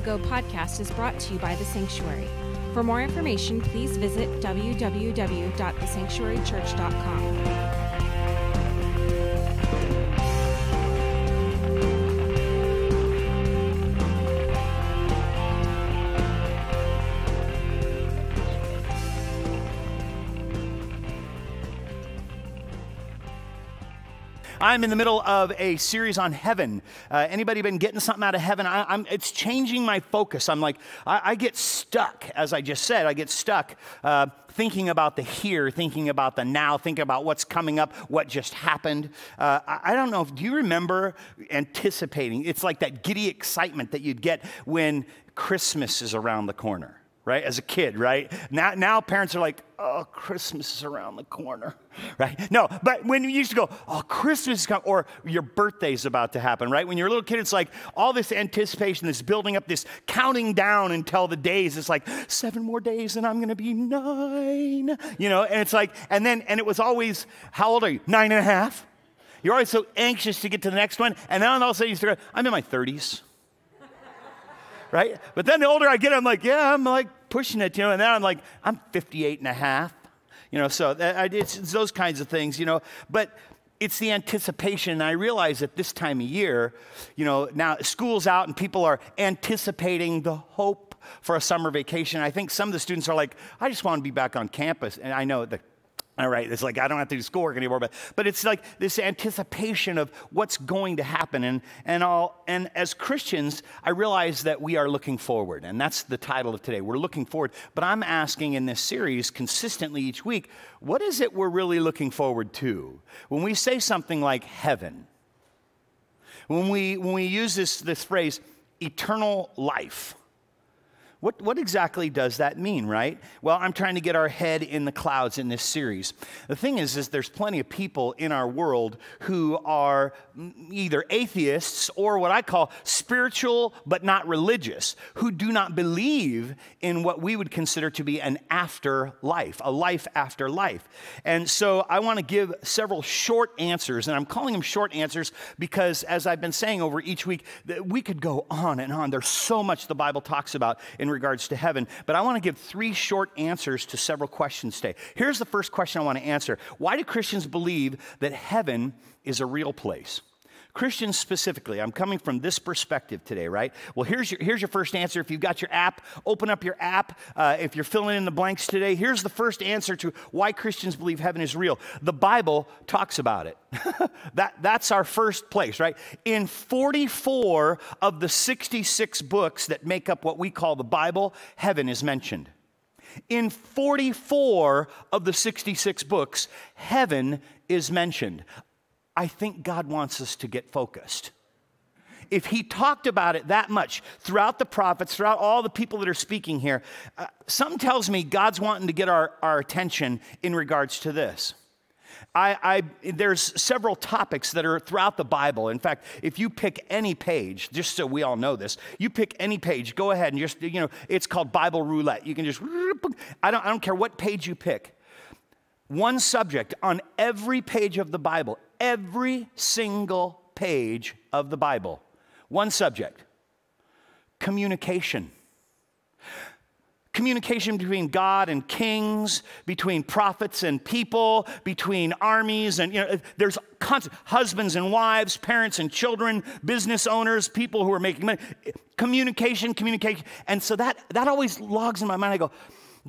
The Go podcast is brought to you by The Sanctuary. For more information, please visit www.thesanctuarychurch.com. I'm in the middle of a series on heaven. Anybody been getting something out of heaven? It's changing my focus. I'm like, I get stuck, as I just said. I get stuck thinking about the here, thinking about the now, thinking about what's coming up, what just happened. I don't know. Do you remember anticipating? It's like that giddy excitement that you'd get when Christmas is around the corner, right? As a kid, right? Now parents are like, oh, Christmas is around the corner, right? No, but when you used to go, oh, Christmas is coming, or your birthday's about to happen, right? When you're a little kid, it's like all this anticipation, this building up, this counting down until the days. It's like 7 more days and I'm going to be 9, you know? And it's like, and it was always, how old are you? 9.5? You're always so anxious to get to the next one. And then all of a sudden you used to go, I'm in my 30s, right? But then the older I get, I'm like, yeah, I'm like, pushing it, you know, and then I'm like, I'm 58.5, you know, so it's those kinds of things, you know, but it's the anticipation. And I realize that this time of year, you know, now school's out and people are anticipating the hope for a summer vacation. I think some of the students are like, I just want to be back on campus. And I know that, all right, it's like, I don't have to do schoolwork anymore, but it's like this anticipation of what's going to happen. And as Christians, I realize that we are looking forward, and that's the title of today. We're looking forward, but I'm asking in this series consistently each week, what is it we're really looking forward to? When we say something like heaven, when we use this phrase, eternal life, What exactly does that mean, right? Well, I'm trying to get our head in the clouds in this series. The thing is there's plenty of people in our world who are either atheists or what I call spiritual but not religious, who do not believe in what we would consider to be an afterlife, a life after life. And so I want to give several short answers, and I'm calling them short answers because, as I've been saying over each week, we could go on and on. There's so much the Bible talks about in regards to heaven, but I want to give 3 short answers to several questions today. Here's the first question I want to answer. Why do Christians believe that heaven is a real place? Christians specifically, I'm coming from this perspective today, right? Well, here's your first answer. If you've got your app, open up your app. If you're filling in the blanks today, here's the first answer to why Christians believe heaven is real. The Bible talks about it. That's our first place, right? In 44 of the 66 books that make up what we call the Bible, heaven is mentioned. In 44 of the 66 books, heaven is mentioned. I think God wants us to get focused. If he talked about it that much throughout the prophets, throughout all the people that are speaking here, something tells me God's wanting to get our attention in regards to this. There's several topics that are throughout the Bible. In fact, if you pick any page, just so we all know this, you pick any page, go ahead and just, you know, it's called Bible roulette. You can just, I don't care what page you pick. One subject on every page of the Bible, every single page of the Bible. One subject, communication. Communication between God and kings, between prophets and people, between armies, and you know, there's constant husbands and wives, parents and children, business owners, people who are making money. Communication. And so that always logs in my mind. I go,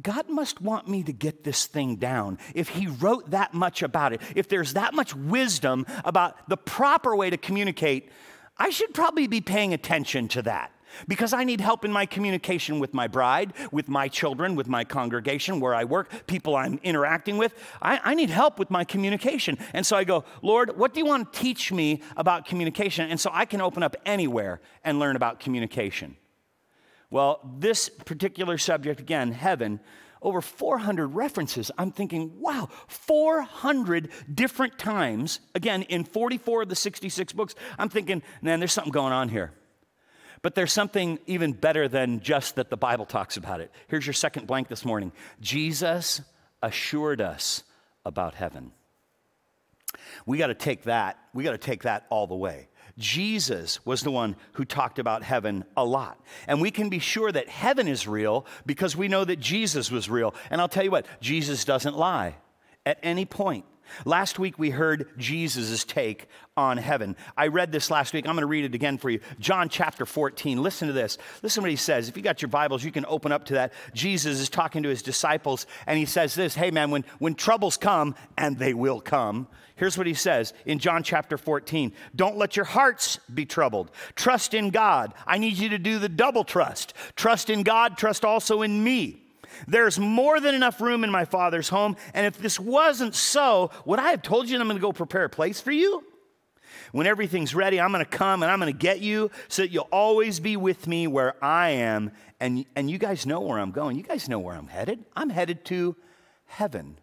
God must want me to get this thing down if he wrote that much about it. If there's that much wisdom about the proper way to communicate, I should probably be paying attention to that because I need help in my communication with my bride, with my children, with my congregation, where I work, people I'm interacting with. I need help with my communication. And so I go, Lord, what do you want to teach me about communication? And so I can open up anywhere and learn about communication. Well, this particular subject, again, heaven, over 400 references. I'm thinking, wow, 400 different times, again, in 44 of the 66 books. I'm thinking, man, there's something going on here. But there's something even better than just that the Bible talks about it. Here's your second blank this morning. Jesus assured us about heaven. We got to take that all the way. Jesus was the one who talked about heaven a lot. And we can be sure that heaven is real because we know that Jesus was real. And I'll tell you what, Jesus doesn't lie at any point. Last week we heard Jesus' take on heaven. I read this last week. I'm going to read it again for you. John chapter 14. Listen to this. Listen to what he says. If you got your Bibles, you can open up to that. Jesus is talking to his disciples, and he says this, hey man, when troubles come, and they will come, here's what he says in John chapter 14. Don't let your hearts be troubled. Trust in God. I need you to do the double trust. Trust in God, trust also in me. There's more than enough room in my Father's home, and if this wasn't so, would I have told you that I'm going to go prepare a place for you? When everything's ready, I'm going to come and I'm going to get you so that you'll always be with me where I am, and you guys know where I'm going. You guys know where I'm headed. I'm headed to heaven.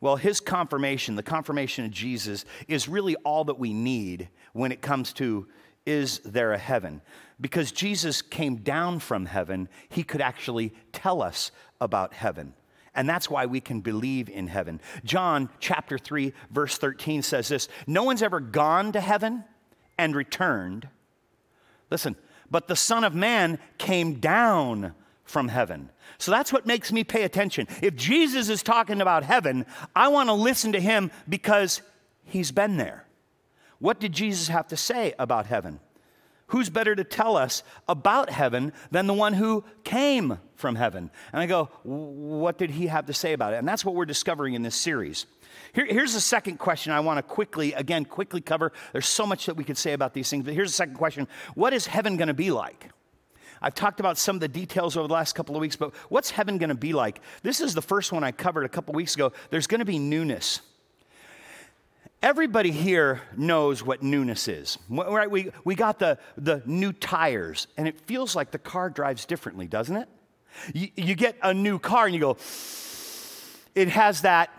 Well, his confirmation, the confirmation of Jesus, is really all that we need when it comes to is there a heaven? Because Jesus came down from heaven, he could actually tell us about heaven. And that's why we can believe in heaven. John chapter 3, verse 13 says this, no one's ever gone to heaven and returned. Listen, but the Son of Man came down from heaven. So that's what makes me pay attention. If Jesus is talking about heaven, I want to listen to him because he's been there. What did Jesus have to say about heaven? Who's better to tell us about heaven than the one who came from heaven? And I go, what did he have to say about it? And that's what we're discovering in this series. Here's the second question I want to quickly cover. There's so much that we could say about these things, but here's the second question. What is heaven going to be like? I've talked about some of the details over the last couple of weeks, but what's heaven going to be like? This is the first one I covered a couple of weeks ago. There's going to be newness. Everybody here knows what newness is, right? We got the new tires, and it feels like the car drives differently, doesn't it? You get a new car, and you go, it has that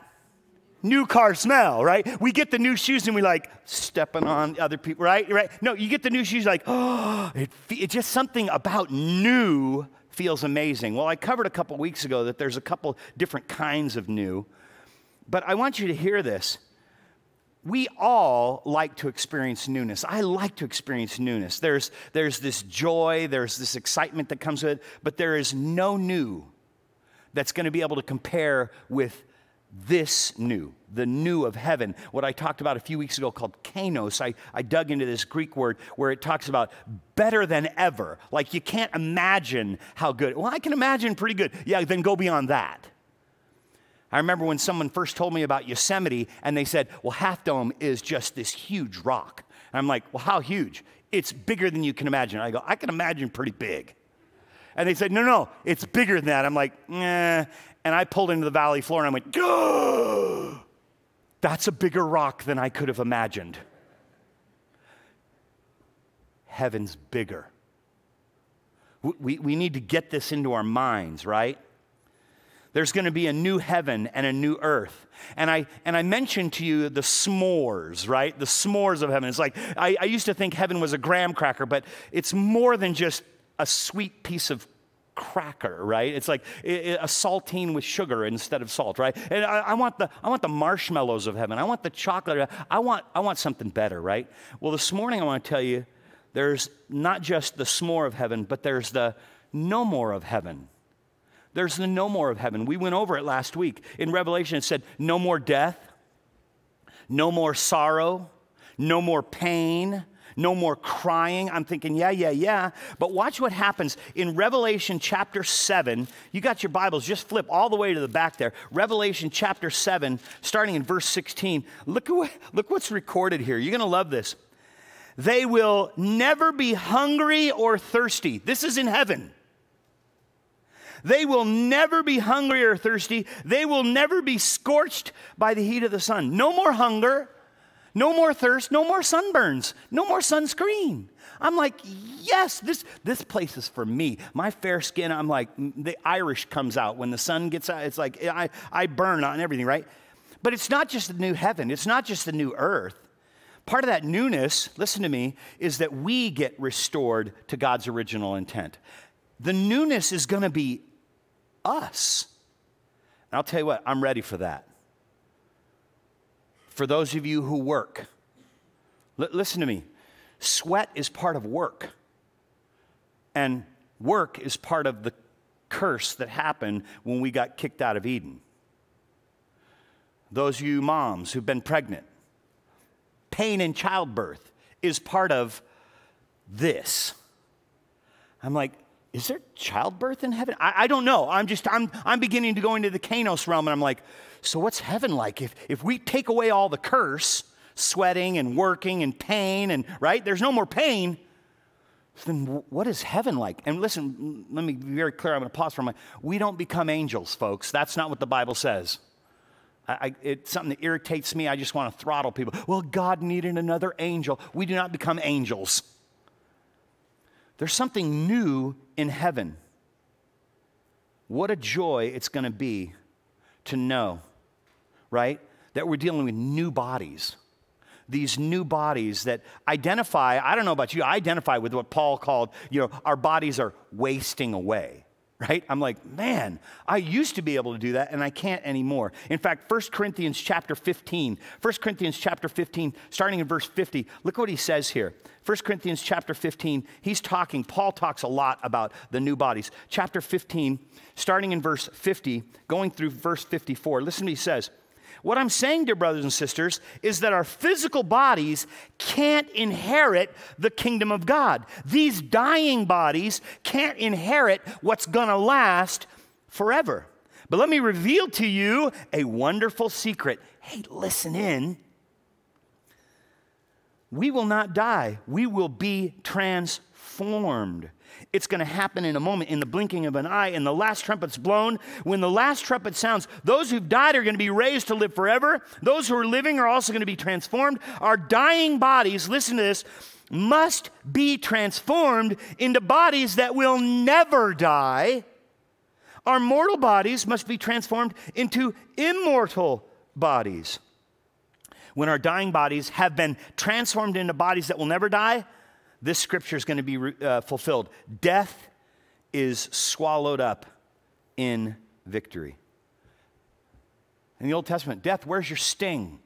new car smell, right? We get the new shoes, and we like stepping on other people, right? No, you get the new shoes, like, oh, it's just something about new feels amazing. Well, I covered a couple weeks ago that there's a couple different kinds of new, but I want you to hear this. We all like to experience newness. I like to experience newness. There's this joy, there's this excitement that comes with it, but there is no new that's going to be able to compare with this new, the new of heaven, what I talked about a few weeks ago called Kainos. I dug into this Greek word where it talks about better than ever. Like you can't imagine how good. Well, I can imagine pretty good. Yeah, then go beyond that. I remember when someone first told me about Yosemite and they said, well, Half Dome is just this huge rock. And I'm like, well, how huge? It's bigger than you can imagine. I go, I can imagine pretty big. And they said, no, it's bigger than that. I'm like, nah. And I pulled into the valley floor and I went, oh, that's a bigger rock than I could have imagined. Heaven's bigger. We need to get this into our minds, right? There's going to be a new heaven and a new earth. And I mentioned to you the s'mores, right? The s'mores of heaven. It's like, I used to think heaven was a graham cracker, but it's more than just a sweet piece of cracker, right? It's like a saltine with sugar instead of salt, right? And I want the marshmallows of heaven. I want the chocolate. I want something better, right? Well, this morning I want to tell you there's not just the s'more of heaven, but there's the no more of heaven. There's the no more of heaven. We went over it last week. In Revelation, it said no more death, no more sorrow, no more pain, no more crying. I'm thinking, yeah. But watch what happens. In Revelation chapter 7, you got your Bibles. Just flip all the way to the back there. Revelation chapter 7, starting in verse 16. Look what's recorded here. You're going to love this. They will never be hungry or thirsty. This is in heaven. They will never be hungry or thirsty. They will never be scorched by the heat of the sun. No more hunger, no more thirst, no more sunburns, no more sunscreen. I'm like, yes, this place is for me. My fair skin, I'm like, the Irish comes out when the sun gets out. It's like I burn on everything, right? But it's not just the new heaven. It's not just the new earth. Part of that newness, listen to me, is that we get restored to God's original intent. The newness is going to be us. And I'll tell you what, I'm ready for that. For those of you who work, listen to me. Sweat is part of work. And work is part of the curse that happened when we got kicked out of Eden. Those of you moms who've been pregnant, pain in childbirth is part of this. I'm like, is there childbirth in heaven? I don't know. I'm beginning to go into the Kainos realm, and I'm like, so what's heaven like? If we take away all the curse, sweating and working and pain, and right, there's no more pain, then what is heaven like? And listen, let me be very clear. I'm going to pause for a moment. We don't become angels, folks. That's not what the Bible says. It's something that irritates me. I just want to throttle people. Well, God needed another angel. We do not become angels. There's something new in heaven. What a joy it's going to be to know, right, that we're dealing with new bodies. These new bodies that identify, I don't know about you, I identify with what Paul called, our bodies are wasting away, right? I'm like, man, I used to be able to do that, and I can't anymore. In fact, 1 Corinthians chapter 15, starting in verse 50, look what he says here. 1 Corinthians chapter 15, Paul talks a lot about the new bodies. Chapter 15, starting in verse 50, going through verse 54, listen to what he says. What I'm saying, dear brothers and sisters, is that our physical bodies can't inherit the kingdom of God. These dying bodies can't inherit what's going to last forever. But let me reveal to you a wonderful secret. Hey, listen in. We will not die. We will be transformed. It's going to happen in a moment, in the blinking of an eye, and the last trumpet's blown. When the last trumpet sounds, those who've died are going to be raised to live forever. Those who are living are also going to be transformed. Our dying bodies, listen to this, must be transformed into bodies that will never die. Our mortal bodies must be transformed into immortal bodies. When our dying bodies have been transformed into bodies that will never die, this scripture is going to be fulfilled. Death is swallowed up in victory. In the Old Testament, death, where's your sting?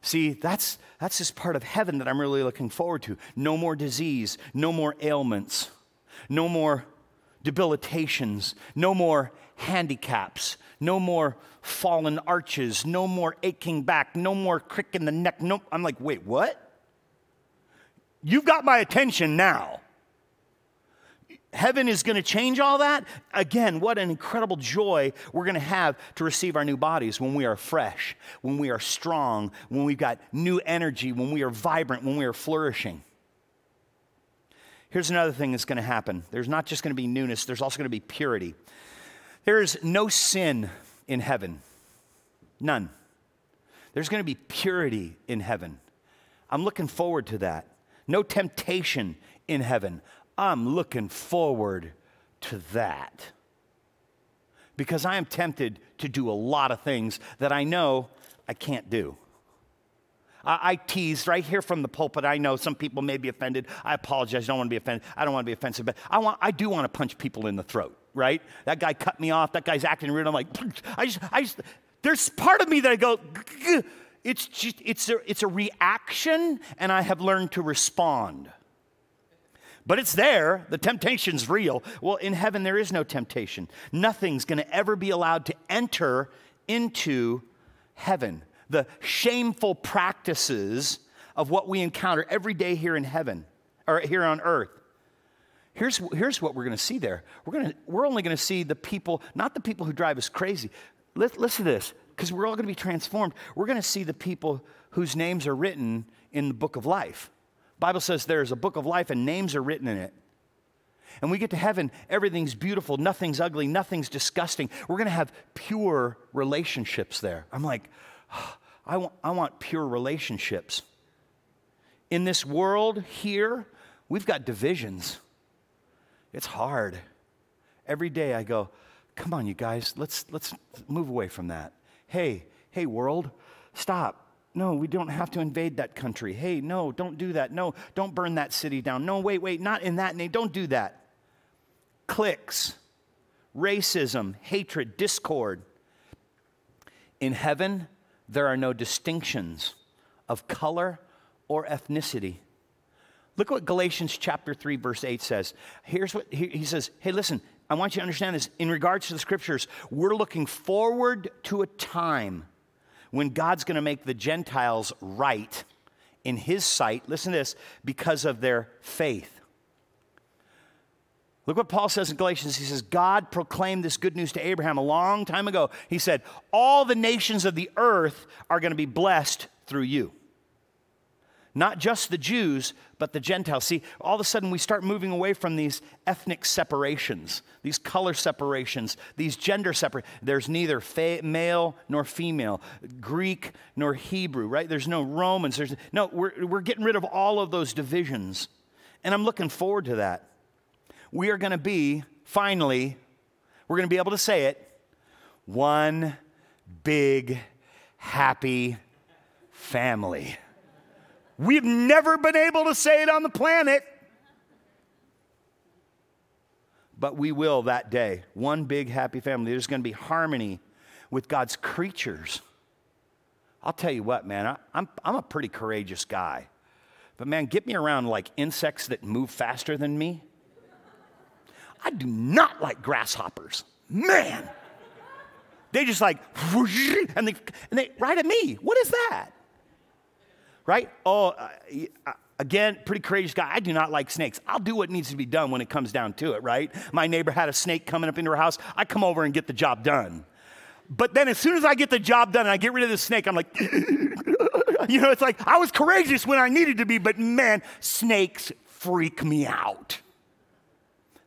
See, that's this part of heaven that I'm really looking forward to. No more disease, no more ailments, no more debilitations, no more handicaps, no more fallen arches, no more aching back, no more crick in the neck. No, I'm like, wait, what? You've got my attention now. Heaven is going to change all that. Again, what an incredible joy we're going to have to receive our new bodies when we are fresh, when we are strong, when we've got new energy, when we are vibrant, when we are flourishing. Here's another thing that's going to happen. There's not just going to be newness, there's also going to be purity. There is no sin in heaven. None. There's going to be purity in heaven. I'm looking forward to that. No temptation in heaven. I'm looking forward to that. Because I am tempted to do a lot of things that I know I can't do. I teased right here from the pulpit. I know some people may be offended. I apologize. I don't want to be offended. I don't want to be offensive, but I do want to punch people in the throat, right? That guy cut me off. That guy's acting rude. I'm like, I just there's part of me that I go, It's a reaction, and I have learned to respond. But it's there. The temptation's real. Well, in heaven, there is no temptation. Nothing's going to ever be allowed to enter into heaven. The shameful practices of what we encounter every day here in heaven, or here on earth. Here's what we're going to see there. We're only going to see the people, not the people who drive us crazy. Listen to this. Because we're all going to be transformed. We're going to see the people whose names are written in the book of life. The Bible says there's a book of life and names are written in it. And we get to heaven, everything's beautiful, nothing's ugly, nothing's disgusting. We're going to have pure relationships there. I'm like, oh, I want pure relationships. In this world here, we've got divisions. It's hard. Every day I go, come on, you guys, let's move away from that. Hey, world, stop. No, we don't have to invade that country. Hey, no, don't do that. No, don't burn that city down. No, wait, not in that name. Don't do that. Cliques, racism, hatred, discord. In heaven, there are no distinctions of color or ethnicity. Look what Galatians chapter 3, verse 8 says. Here's what he says. Hey, listen, I want you to understand this. In regards to the scriptures, we're looking forward to a time when God's going to make the Gentiles right in his sight. Listen to this, because of their faith. Look what Paul says in Galatians. He says, God proclaimed this good news to Abraham a long time ago. He said, all the nations of the earth are going to be blessed through you. Not just the Jews, but the Gentiles. See, all of a sudden we start moving away from these ethnic separations, these color separations, these gender separations. There's neither male nor female, Greek nor Hebrew, right? There's no Romans. We're getting rid of all of those divisions. And I'm looking forward to that. We are going to be, finally, we're going to be able to say it, one big happy family. We've never been able to say it on the planet. But we will that day. One big happy family. There's going to be harmony with God's creatures. I'll tell you what, man. I'm a pretty courageous guy. But man, get me around like insects that move faster than me. I do not like grasshoppers. Man. They just like, and they right at me. What is that? Right? Oh, again, pretty courageous guy. I do not like snakes. I'll do what needs to be done when it comes down to it, right? My neighbor had a snake coming up into her house. I come over and get the job done. But then as soon as I get the job done and I get rid of the snake, I'm like, you know, it's like I was courageous when I needed to be, but man, snakes freak me out.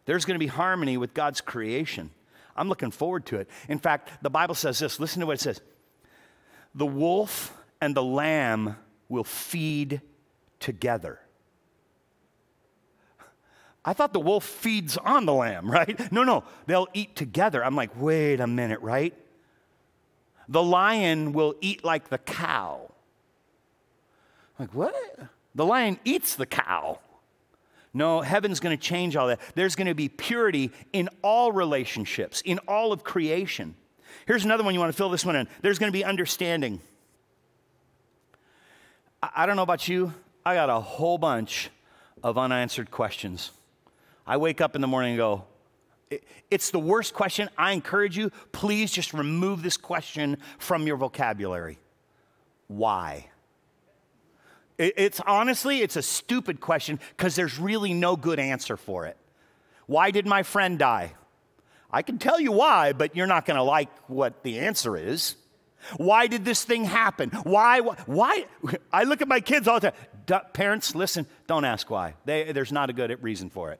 There's going to be harmony with God's creation. I'm looking forward to it. In fact, the Bible says this. Listen to what it says. The wolf and the lamb will feed together. I thought the wolf feeds on the lamb, right? No, they'll eat together. I'm like, wait a minute, right? The lion will eat like the cow. I'm like, what? The lion eats the cow. No, heaven's going to change all that. There's going to be purity in all relationships, in all of creation. Here's another one. You want to fill this one in. There's going to be understanding. I don't know about you. I got a whole bunch of unanswered questions. I wake up in the morning and go, it's the worst question. I encourage you, please just remove this question from your vocabulary. Why? It's honestly, it's a stupid question because there's really no good answer for it. Why did my friend die? I can tell you why, but you're not going to like what the answer is. Why did this thing happen? Why? I look at my kids all the time. Parents, listen, don't ask why. There's not a good reason for it.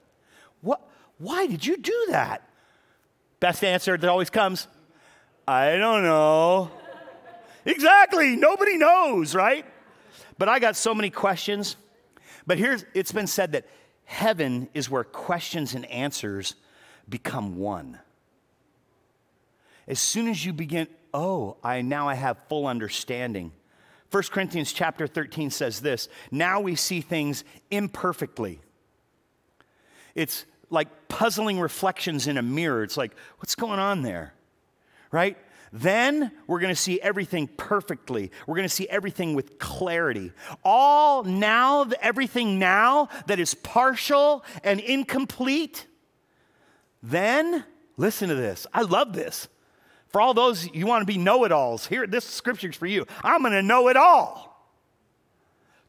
What? Why did you do that? Best answer that always comes, I don't know. Exactly. Nobody knows, right? But I got so many questions. But it's been said that heaven is where questions and answers become one. As soon as you begin, I have full understanding. 1 Corinthians chapter 13 says this, now we see things imperfectly. It's like puzzling reflections in a mirror. It's like, what's going on there, right? Then we're going to see everything perfectly. We're going to see everything with clarity. Everything now that is partial and incomplete. Then, listen to this. I love this. For all those, you want to be know-it-alls. Here, this scripture's for you. I'm going to know it all.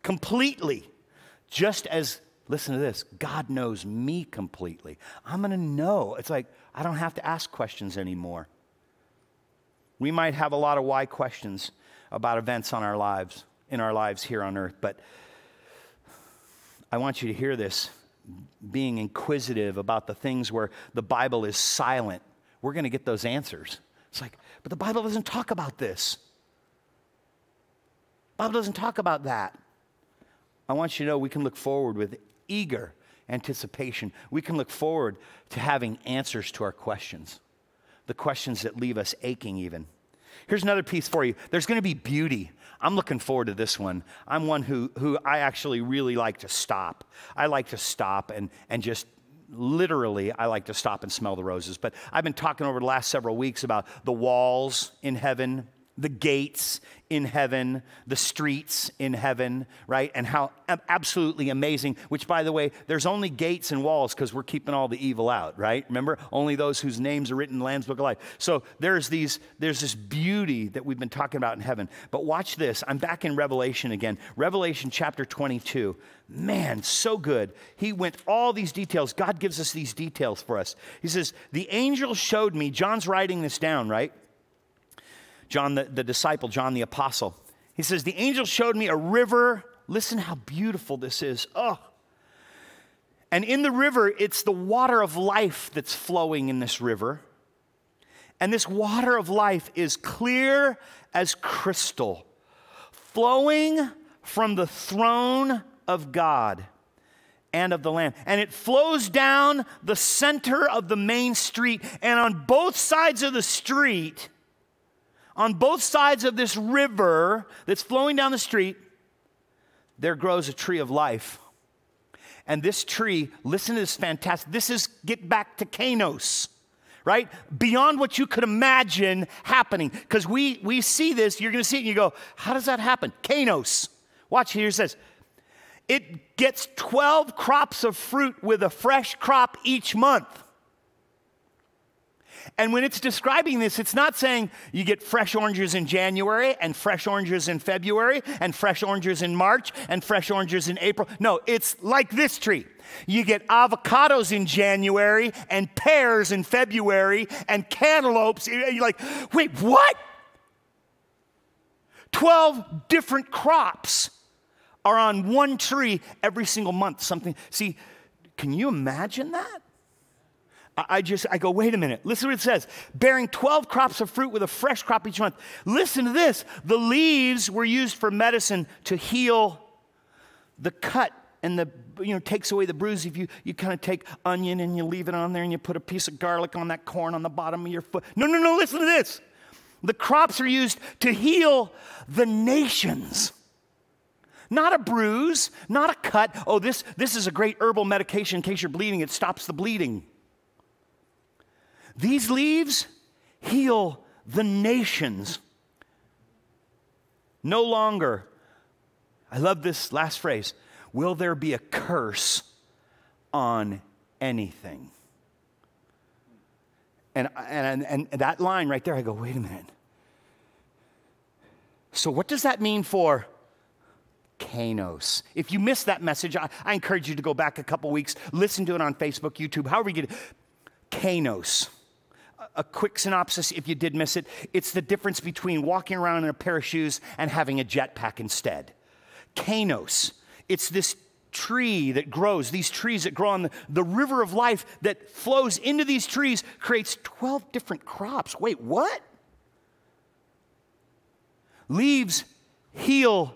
Completely. Just as, listen to this, God knows me completely. I'm going to know. It's like, I don't have to ask questions anymore. We might have a lot of why questions about events in our lives here on earth, but I want you to hear this, being inquisitive about the things where the Bible is silent. We're going to get those answers. It's like, but the Bible doesn't talk about this. The Bible doesn't talk about that. I want you to know we can look forward with eager anticipation. We can look forward to having answers to our questions. The questions that leave us aching even. Here's another piece for you. There's going to be beauty. I'm looking forward to this one. I'm one who I actually really like to stop. I like to stop and just literally I like to stop and smell the roses. But I've been talking over the last several weeks about the walls in heaven the gates in heaven, the streets in heaven, right? And how absolutely amazing, which by the way, there's only gates and walls because we're keeping all the evil out, right? Remember, only those whose names are written in the Lamb's Book of Life. So there's this beauty that we've been talking about in heaven. But watch this, I'm back in Revelation again. Revelation chapter 22, man, so good. He went all these details. God gives us these details for us. He says, the angel showed me, John's writing this down, right? John the disciple, John the apostle. He says, the angel showed me a river. Listen how beautiful this is. Oh. And in the river, it's the water of life that's flowing in this river. And this water of life is clear as crystal, flowing from the throne of God and of the Lamb. And it flows down the center of the main street. And on both sides of the street, on both sides of this river that's flowing down the street, there grows a tree of life. And this tree, listen to this fantastic, this is, get back to Kainos, right? Beyond what you could imagine happening. Because we see this, you're going to see it and you go, how does that happen? Kainos. Watch here, it says, it gets 12 crops of fruit with a fresh crop each month. And when it's describing this, it's not saying you get fresh oranges in January and fresh oranges in February and fresh oranges in March and fresh oranges in April. No, it's like this tree. You get avocados in January and pears in February and cantaloupes. You're like, wait, what? 12 different crops are on one tree every single month. Something. See, can you imagine that? I go, wait a minute. Listen to what it says. Bearing 12 crops of fruit with a fresh crop each month. Listen to this. The leaves were used for medicine to heal the cut and the, takes away the bruise. If you kind of take onion and you leave it on there and you put a piece of garlic on that corn on the bottom of your foot. No, listen to this. The crops are used to heal the nations. Not a bruise, not a cut. Oh, this is a great herbal medication in case you're bleeding. It stops the bleeding. These leaves heal the nations. No longer, I love this last phrase, will there be a curse on anything? And that line right there, I go, wait a minute. So what does that mean for Kainos? If you missed that message, I encourage you to go back a couple weeks, listen to it on Facebook, YouTube, however you get it. Kainos. A quick synopsis, if you did miss it, it's the difference between walking around in a pair of shoes and having a jetpack instead. Kainos, it's this tree that grows, these trees that grow on the river of life that flows into these trees, creates 12 different crops. Wait, what? Leaves heal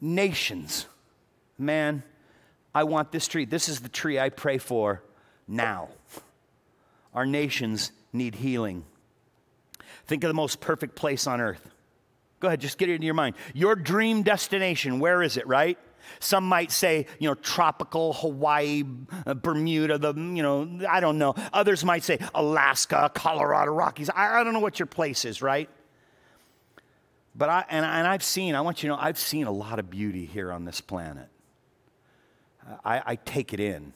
nations. Man, I want this tree. This is the tree I pray for now. Our nations need healing. Think of the most perfect place on earth. Go ahead, just get it into your mind. Your dream destination, where is it, right? Some might say, tropical Hawaii, Bermuda, I don't know. Others might say Alaska, Colorado, Rockies. I don't know what your place is, right? But I've seen a lot of beauty here on this planet. I take it in.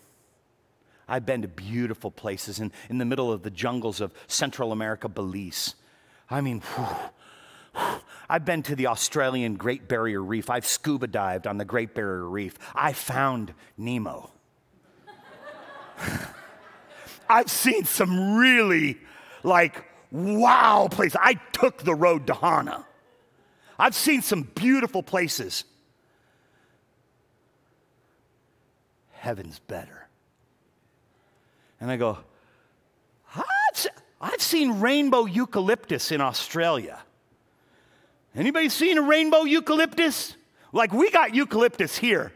I've been to beautiful places in the middle of the jungles of Central America, Belize. I mean, I've been to the Australian Great Barrier Reef. I've scuba dived on the Great Barrier Reef. I found Nemo. I've seen some really, wow places. I took the road to Hana. I've seen some beautiful places. Heaven's better. And I go, I've seen rainbow eucalyptus in Australia. Anybody seen a rainbow eucalyptus? We got eucalyptus here,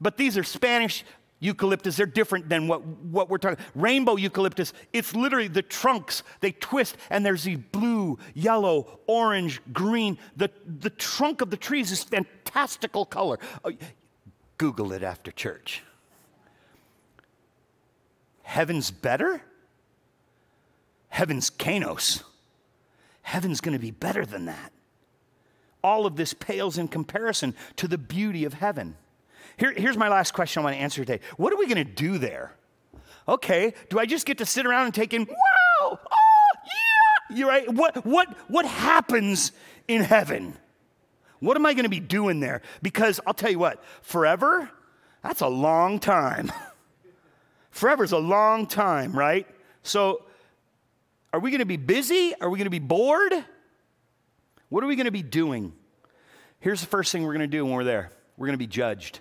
but these are Spanish eucalyptus. They're different than what we're talking. Rainbow eucalyptus, it's literally the trunks, they twist, and there's the blue, yellow, orange, green. The trunk of the tree is this fantastical color. Oh, Google it after church. Heaven's better? Heaven's Kainos. Heaven's going to be better than that. All of this pales in comparison to the beauty of heaven. Here's my last question I want to answer today. What are we going to do there? Okay, do I just get to sit around and take in, wow, oh, yeah, you're right. What happens in heaven? What am I going to be doing there? Because I'll tell you what, forever, that's a long time. Forever's a long time, right? So are we going to be busy? Are we going to be bored? What are we going to be doing? Here's the first thing we're going to do when we're there. We're going to be judged.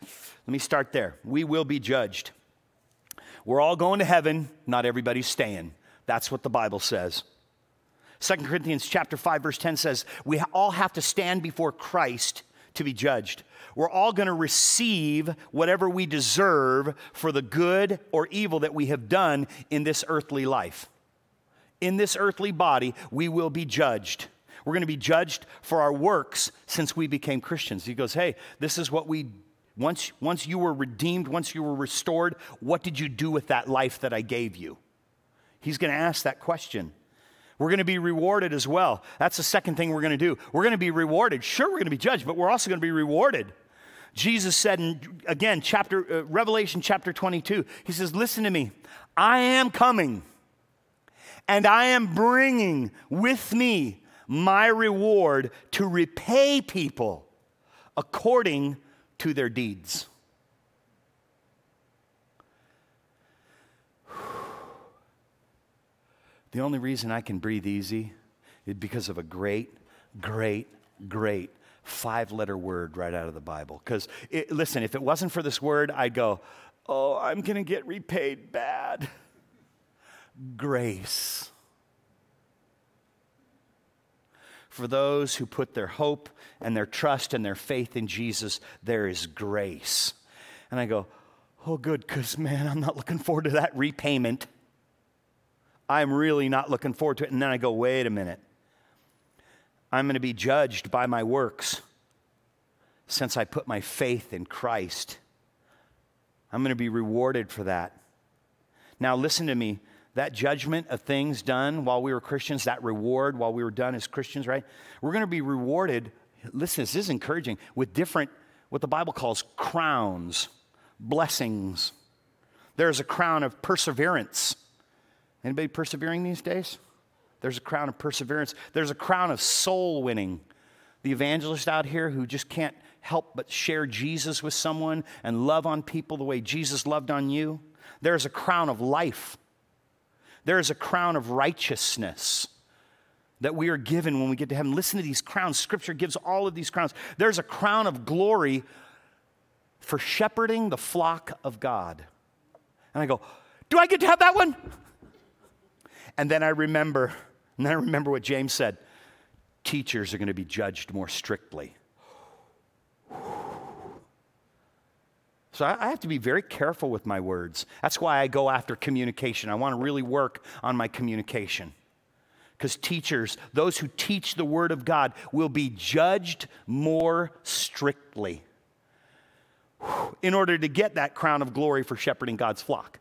Let me start there. We will be judged. We're all going to heaven. Not everybody's staying. That's what the Bible says. 2 Corinthians chapter 5, verse 10 says, we all have to stand before Christ to be judged. We're all going to receive whatever we deserve for the good or evil that we have done in this earthly life. In this earthly body, we will be judged. We're going to be judged for our works since we became Christians. He goes, hey, this is what we, once you were redeemed, once you were restored, what did you do with that life that I gave you? He's going to ask that question. We're going to be rewarded as well. That's the second thing we're going to do. We're going to be rewarded. Sure, we're going to be judged, but we're also going to be rewarded. Jesus said, in, again, Revelation chapter 22, he says, listen to me, I am coming, and I am bringing with me my reward to repay people according to their deeds. The only reason I can breathe easy is because of a great, great, great five-letter word right out of the Bible. Because, listen, if it wasn't for this word, I'd go, oh, I'm going to get repaid bad. Grace. For those who put their hope and their trust and their faith in Jesus, there is grace. And I go, oh, good, because, man, I'm not looking forward to that repayment. I'm really not looking forward to it. And then I go, wait a minute. I'm going to be judged by my works since I put my faith in Christ. I'm going to be rewarded for that. Now, listen to me. That judgment of things done while we were Christians, that reward while we were done as Christians, right? We're going to be rewarded, listen, this is encouraging, with different, what the Bible calls crowns, blessings. There's a crown of perseverance. Anybody persevering these days? There's a crown of perseverance. There's a crown of soul winning. The evangelist out here who just can't help but share Jesus with someone and love on people the way Jesus loved on you. There's a crown of life. There is a crown of righteousness that we are given when we get to heaven. Listen to these crowns. Scripture gives all of these crowns. There's a crown of glory for shepherding the flock of God. And I go, do I get to have that one? And then I remember what James said. Teachers are going to be judged more strictly. So I have to be very careful with my words. That's why I go after communication. I want to really work on my communication. Because teachers, those who teach the Word of God, will be judged more strictly in order to get that crown of glory for shepherding God's flock.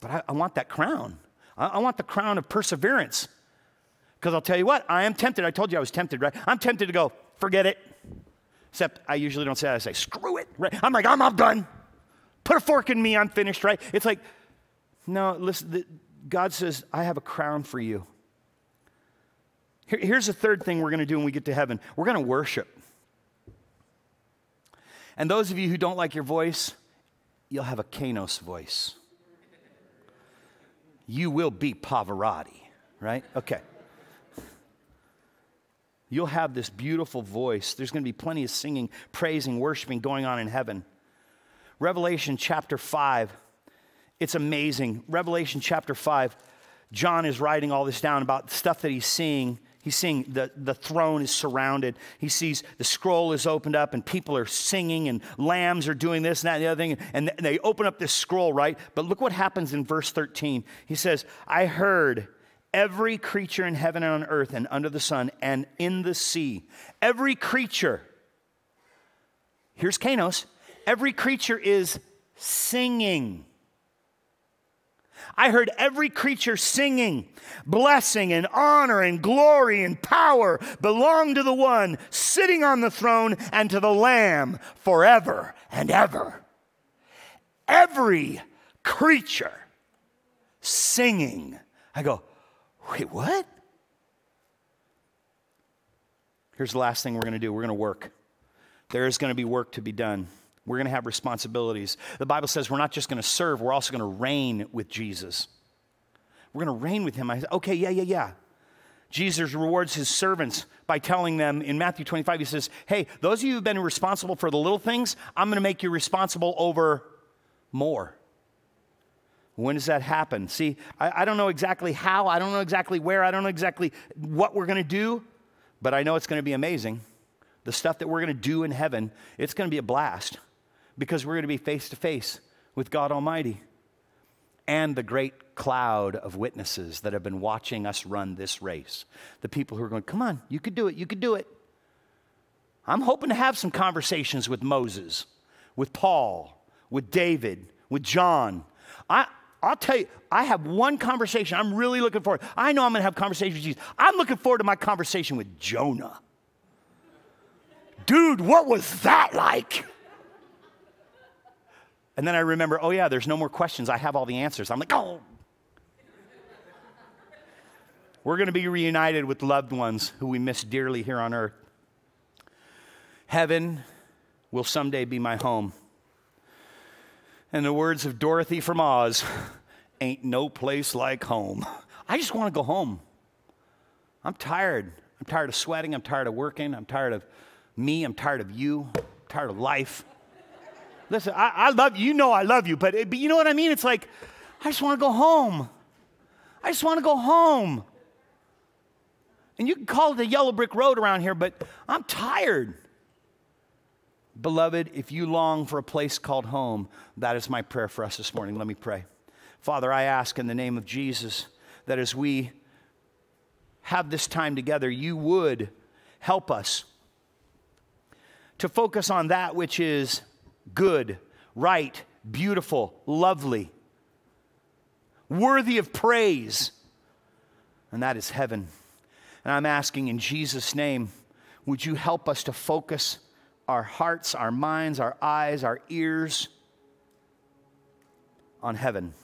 But I want that crown. I want the crown of perseverance. Because I'll tell you what, I am tempted. I told you I was tempted, right? I'm tempted to go, forget it. Except I usually don't say that. I say, screw it. Right? I'm like, I'm done. Put a fork in me. I'm finished, right? It's like, no, listen, God says, I have a crown for you. Here's the third thing we're going to do when we get to heaven. We're going to worship. And those of you who don't like your voice, you'll have a Kainos voice. You will be Pavarotti, right? Okay. You'll have this beautiful voice. There's going to be plenty of singing, praising, worshiping going on in heaven. Revelation chapter 5. It's amazing. Revelation chapter 5. John is writing all this down about stuff that he's seeing. He's seeing the throne is surrounded. He sees the scroll is opened up and people are singing and lambs are doing this and that and the other thing. And they open up this scroll, right? But look what happens in verse 13. He says, I heard every creature in heaven and on earth and under the sun and in the sea. Every creature. Here's Kainos. Every creature is singing. I heard every creature singing, blessing and honor and glory and power belong to the one sitting on the throne and to the Lamb forever and ever. Every creature singing. I go, wait, what? Here's the last thing we're going to do. We're going to work. There is going to be work to be done. We're going to have responsibilities. The Bible says we're not just going to serve. We're also going to reign with Jesus. We're going to reign with him. I said, okay, yeah. Jesus rewards his servants by telling them in Matthew 25, he says, hey, those of you who have been responsible for the little things, I'm going to make you responsible over more. When does that happen? See, I don't know exactly how. I don't know exactly where. I don't know exactly what we're going to do, but I know it's going to be amazing. The stuff that we're going to do in heaven, it's going to be a blast. Because we're going to be face to face with God Almighty and the great cloud of witnesses that have been watching us run this race. The people who are going, come on, you could do it, you could do it. I'm hoping to have some conversations with Moses, with Paul, with David, with John. I'll tell you, I have one conversation I'm really looking forward to. I know I'm going to have conversations with Jesus. I'm looking forward to my conversation with Jonah. Dude, what was that like? And then I remember, oh yeah, there's no more questions. I have all the answers. I'm like, oh. We're going to be reunited with loved ones who we miss dearly here on earth. Heaven will someday be my home. In the words of Dorothy from Oz, ain't no place like home. I just want to go home. I'm tired. I'm tired of sweating. I'm tired of working. I'm tired of me. I'm tired of you. I'm tired of life. Listen, I love you. You know I love you, but you know what I mean? It's like, I just want to go home. I just want to go home. And you can call it the yellow brick road around here, but I'm tired. Beloved, if you long for a place called home, that is my prayer for us this morning. Let me pray. Father, I ask in the name of Jesus that as we have this time together, you would help us to focus on that which is good, right, beautiful, lovely, worthy of praise, and that is heaven. And I'm asking in Jesus' name, would you help us to focus our hearts, our minds, our eyes, our ears on heaven?